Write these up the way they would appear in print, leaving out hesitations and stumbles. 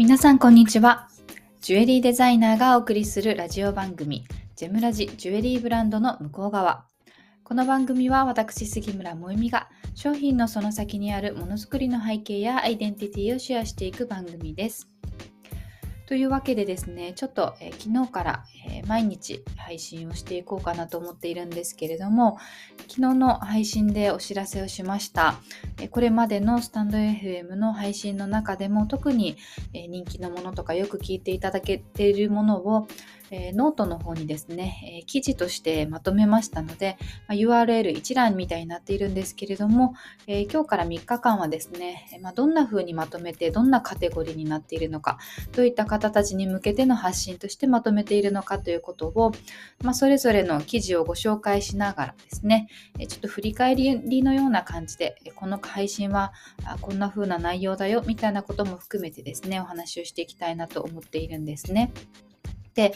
皆さんこんにちは。ジュエリーデザイナーがお送りするラジオ番組ジェムラジジュエリーブランドの向こう側。この番組は私杉村萌実が商品のその先にあるものづくりの背景やアイデンティティをシェアしていく番組です。というわけでですね、ちょっと、昨日から、毎日配信をしていこうかなと思っているんですけれども、昨日の配信でお知らせをしました。これまでのスタンド FM の配信の中でも特に、人気のものとかよく聞いていただけているものを、ノートの方にですね、記事としてまとめましたので、URL 一覧みたいになっているんですけれども、今日から3日間はですね、どんな風にまとめてどんなカテゴリーになっているのか、どういった方たちに向けての発信としてまとめているのかということを、それぞれの記事をご紹介しながらですね、ちょっと振り返りのような感じで、この配信はこんな風な内容だよみたいなことも含めてですね、お話をしていきたいなと思っているんですね。で、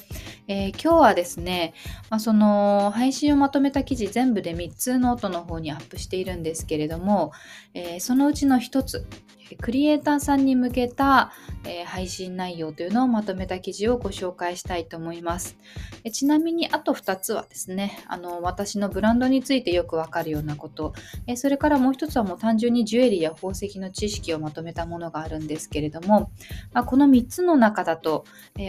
今日はですね、その配信をまとめた記事全部で3つノートの方にアップしているんですけれども、そのうちの1つクリエイターさんに向けた、配信内容というのをまとめた記事をご紹介したいと思います。ちなみにあと2つはですね、私のブランドについてよくわかるようなこと、それからもう1つはもう単純にジュエリーや宝石の知識をまとめたものがあるんですけれども、この3つの中だと、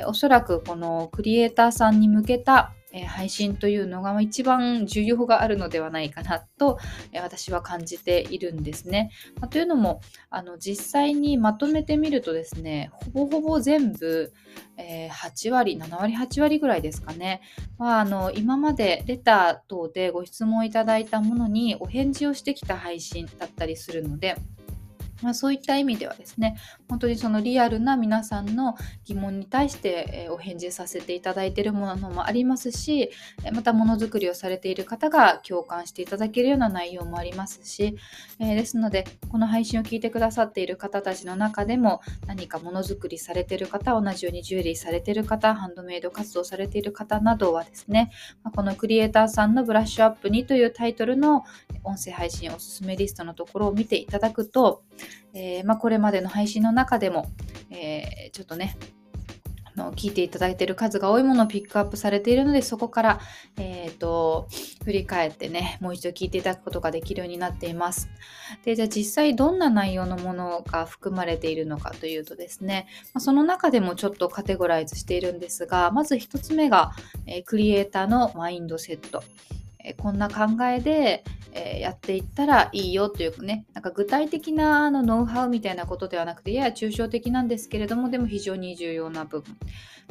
おそらくこのクリエイターさんに向けた配信というのが一番需要があるのではないかなと私は感じているんですね。というのも実際にまとめてみるとですね、ほぼほぼ全部8割7割8割ぐらいですかね、今までレター等でご質問いただいたものにお返事をしてきた配信だったりするので、そういった意味ではですね、本当にそのリアルな皆さんの疑問に対してお返事させていただいているものもありますし、またものづくりをされている方が共感していただけるような内容もありますし、ですのでこの配信を聞いてくださっている方たちの中でも何かものづくりされている方、同じようにジュエリーされている方、ハンドメイド活動されている方などはですね、このクリエイターさんのブラッシュアップにというタイトルの音声配信おすすめリストのところを見ていただくと、これまでの配信の中でも、ちょっとね聞いていただいている数が多いものをピックアップされているので、そこから、振り返ってね、もう一度聞いていただくことができるようになっています。で、じゃあ実際どんな内容のものが含まれているのかというとですね、その中でもちょっとカテゴライズしているんですが、まず1つ目が、クリエイターのマインドセット。こんな考えでやっていったらいいよというね、なんか具体的なノウハウみたいなことではなくて、やや抽象的なんですけれども、でも非常に重要な部分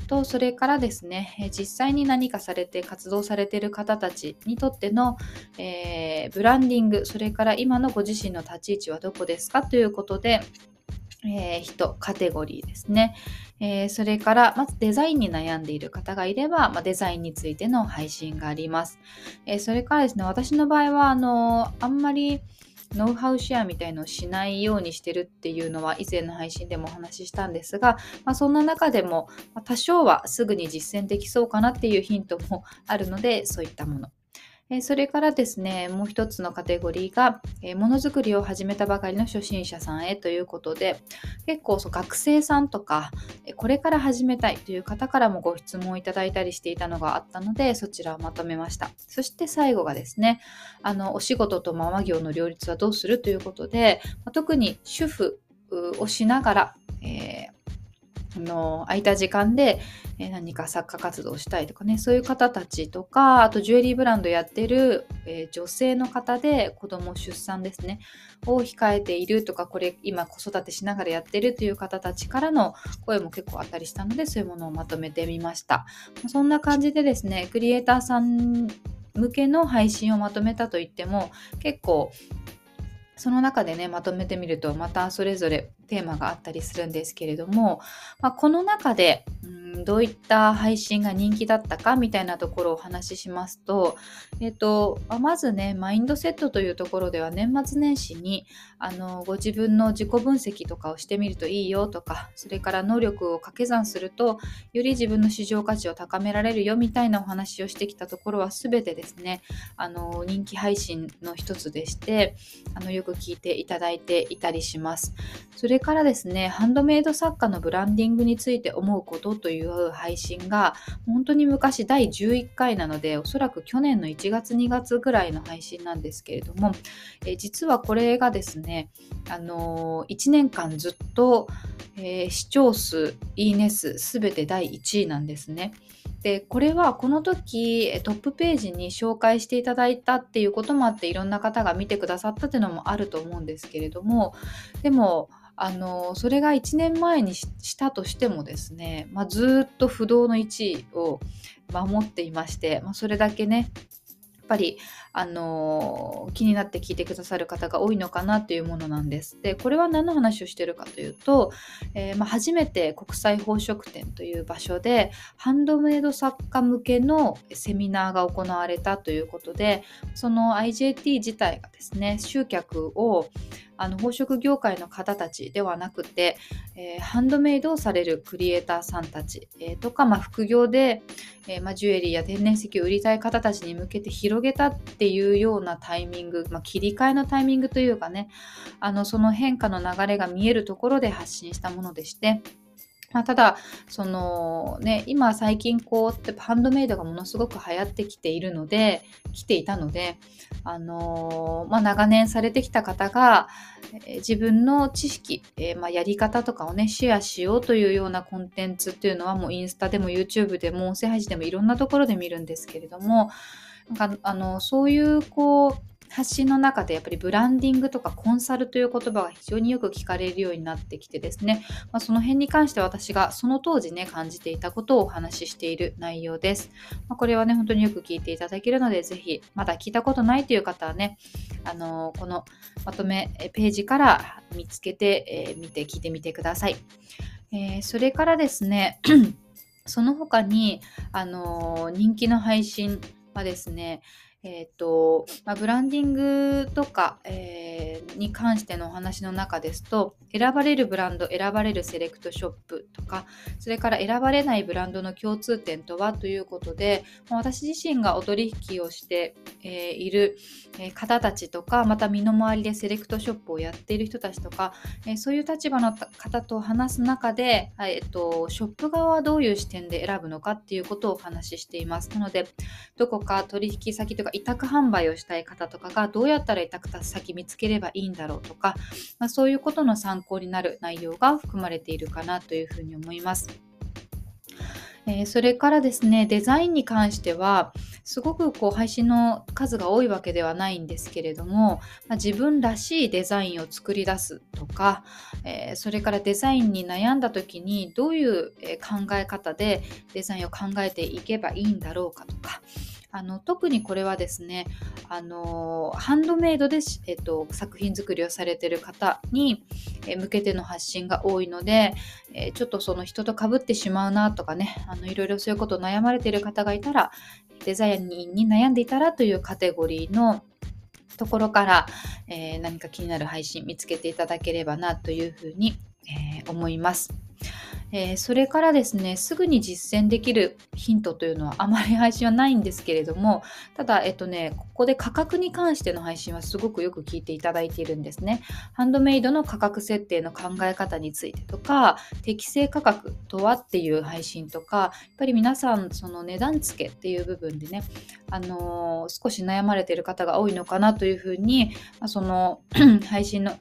と、それからですね、実際に何かされて活動されている方たちにとっての、ブランディング、それから今のご自身の立ち位置はどこですかということで、カテゴリーですね。それからまずデザインに悩んでいる方がいれば、デザインについての配信があります。それからですね、私の場合はあんまりノウハウシェアみたいのをしないようにしてるっていうのは以前の配信でもお話ししたんですが、そんな中でも多少はすぐに実践できそうかなっていうヒントもあるので、そういったもの。それからですね、もう一つのカテゴリーがものづくりを始めたばかりの初心者さんへということで、結構学生さんとかこれから始めたいという方からもご質問をいただいたりしていたのがあったので、そちらをまとめました。そして最後がですね、お仕事とママ業の両立はどうするということで、特に主婦をしながら、空いた時間で何か作家活動をしたいとかね、そういう方たちとか、あとジュエリーブランドやってる女性の方で子供出産ですねを控えているとか、これ今子育てしながらやってるという方たちからの声も結構あったりしたので、そういうものをまとめてみました。そんな感じでですね、クリエイターさん向けの配信をまとめたといっても、結構その中でね、まとめてみるとまたそれぞれテーマがあったりするんですけれども、この中でどういった配信が人気だったかみたいなところをお話ししますと、まずね、マインドセットというところでは、年末年始にご自分の自己分析とかをしてみるといいよとか、それから能力を掛け算するとより自分の市場価値を高められるよみたいなお話をしてきたところは全てですね、人気配信の一つでして、よく聞いていただいていたりします。それからですね、ハンドメイド作家のブランディングについて思うことという配信が本当に昔第11回なので、おそらく去年の1月2月ぐらいの配信なんですけれども、実はこれがですね、1年間ずっと、視聴数、いいね数すべて第1位なんですね。で、これはこの時トップページに紹介していただいたっていうこともあって、いろんな方が見てくださったっていうのもあると思うんですけれども、でもそれが1年前にしたとしてもですね、ずっと不動の1位を守っていまして、それだけね、やっぱり気になって聞いてくださる方が多いのかなというものなんです。で、これは何の話をしてるかというと、初めて国際宝飾展という場所でハンドメイド作家向けのセミナーが行われたということで、その IJT 自体がですね、集客を宝飾業界の方たちではなくて、ハンドメイドをされるクリエイターさんたち、とか、副業で、ジュエリーや天然石を売りたい方たちに向けて広げたっていうようなタイミング、切り替えのタイミングというかね、その変化の流れが見えるところで発信したものでして、ただその、ね、今最近ハンドメイドがものすごく流行ってきていたので、長年されてきた方が自分の知識、やり方とかをね、シェアしようというようなコンテンツっていうのは、インスタでも YouTube でも音声配信でもいろんなところで見るんですけれども、そういう発信の中でやっぱりブランディングとかコンサルという言葉が非常によく聞かれるようになってきてですね、その辺に関して私がその当時ね、感じていたことをお話ししている内容です。これはね、本当によく聞いていただけるので、ぜひまだ聞いたことないという方はね、このまとめページから見つけてみて聞いてみてください。それからですねその他に人気の配信はですね、ブランディングとか、に関してのお話の中ですと、選ばれるブランド、選ばれるセレクトショップとか、それから選ばれないブランドの共通点とはということで、私自身がお取引をして、いる方たちとか、また身の回りでセレクトショップをやっている人たちとか、そういう立場の方と話す中で、ショップ側はどういう視点で選ぶのかっていうことをお話ししています。なので、どこか取引先とか委託販売をしたい方とかがどうやったら委託先見つければいいんだろうとか、そういうことの参考になる内容が含まれているかなというふうに思います。それからですね、デザインに関してはすごく配信の数が多いわけではないんですけれども、自分らしいデザインを作り出すとか、それからデザインに悩んだ時にどういう考え方でデザインを考えていけばいいんだろうかとか、特にこれはですね、ハンドメイドで、作品作りをされている方に向けての発信が多いので、ちょっとその人と被ってしまうなとかね、いろいろそういうことを悩まれている方がいたら、デザインに悩んでいたらというカテゴリーのところから、何か気になる配信見つけていただければなというふうに、思います。それからですね、すぐに実践できるヒントというのはあまり配信はないんですけれども、ただここで価格に関しての配信はすごくよく聞いていただいているんですね。ハンドメイドの価格設定の考え方についてとか、適正価格とはっていう配信とか、やっぱり皆さんその値段付けっていう部分でね、少し悩まれている方が多いのかなというふうに、その配信の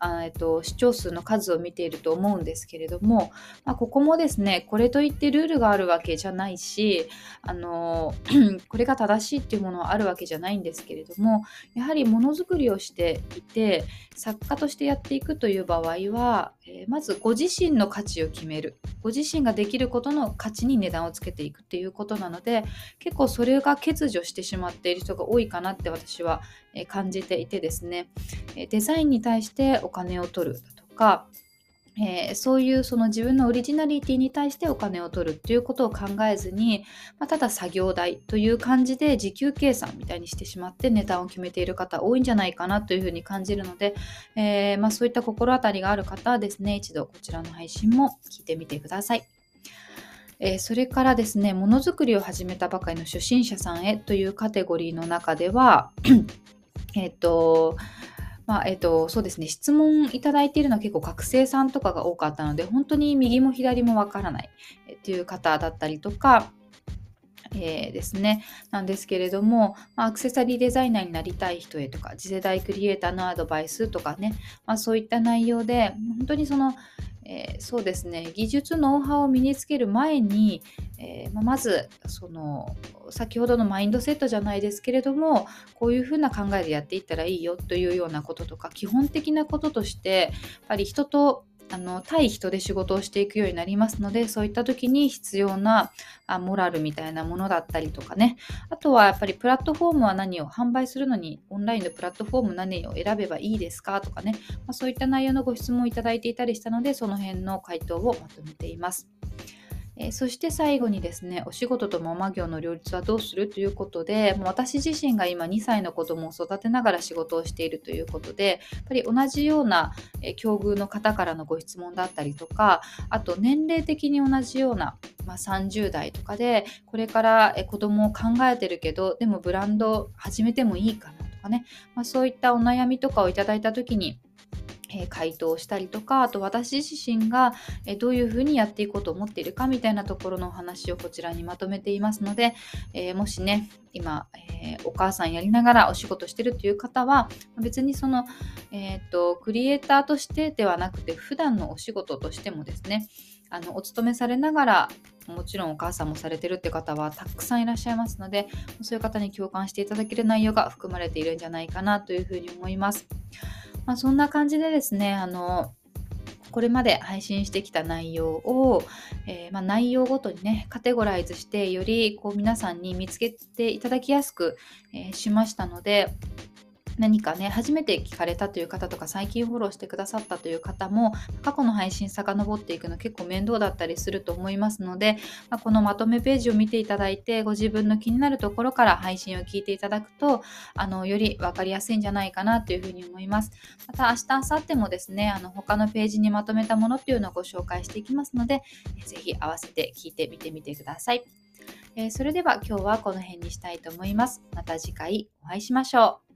視聴数の数を見ていると思うんですけれども、ここもですね、これといってルールがあるわけじゃないし、これが正しいっていうものはあるわけじゃないんですけれども、やはりものづくりをしていて作家としてやっていくという場合は、まずご自身の価値を決める、ご自身ができることの価値に値段をつけていくっていうことなので、結構それが欠如してしまっている人が多いかなって私は感じていてですね、デザインに対してお金を取るとか、そういうその自分のオリジナリティに対してお金を取るということを考えずに、ただ作業代という感じで時給計算みたいにしてしまって値段を決めている方多いんじゃないかなというふうに感じるので、そういった心当たりがある方はですね、一度こちらの配信も聞いてみてください。それからですね、ものづくりを始めたばかりの初心者さんへというカテゴリーの中ではそうですね、質問いただいているのは結構学生さんとかが多かったので、本当に右も左もわからないっていう方だったりとか、ですね、なんですけれども、アクセサリーデザイナーになりたい人へとか、次世代クリエイターのアドバイスとかね、そういった内容で本当にその、そうですね、技術ノウハウを身につける前に、まずその先ほどのマインドセットじゃないですけれども、こういうふうな考えでやっていったらいいよというようなこととか、基本的なこととしてやっぱり人と対人で仕事をしていくようになりますので、そういった時に必要なモラルみたいなものだったりとかね、あとはやっぱりプラットフォームは何を販売するのにオンラインのプラットフォーム何を選べばいいですかとかね、そういった内容のご質問をいただいていたりしたので、その辺の回答をまとめています。そして最後にですね、お仕事とママ業の両立はどうするということで、私自身が今2歳の子供を育てながら仕事をしているということで、やっぱり同じような境遇の方からのご質問だったりとか、あと年齢的に同じような、30代とかでこれから子供を考えてるけど、でもブランド始めてもいいかなとかね、そういったお悩みとかをいただいた時に回答したりとか、あと私自身がどういうふうにやっていこうと思っているかみたいなところのお話をこちらにまとめていますので、もしね今、お母さんやりながらお仕事してるという方は、別にその、クリエイターとしてではなくて、普段のお仕事としてもですね、お勤めされながらもちろんお母さんもされてるって方はたくさんいらっしゃいますので、そういう方に共感していただける内容が含まれているんじゃないかなというふうに思います。そんな感じでですね、これまで配信してきた内容を、内容ごとにねカテゴライズして、よりこう皆さんに見つけていただきやすく、しましたので、何かね初めて聞かれたという方とか、最近フォローしてくださったという方も、過去の配信遡っていくの結構面倒だったりすると思いますので、このまとめページを見ていただいて、ご自分の気になるところから配信を聞いていただくと、より分かりやすいんじゃないかなというふうに思います。また明日明後日もですね、他のページにまとめたものっていうのをご紹介していきますので、ぜひ合わせて聞いてみてみてください。それでは今日はこの辺にしたいと思います。また次回お会いしましょう。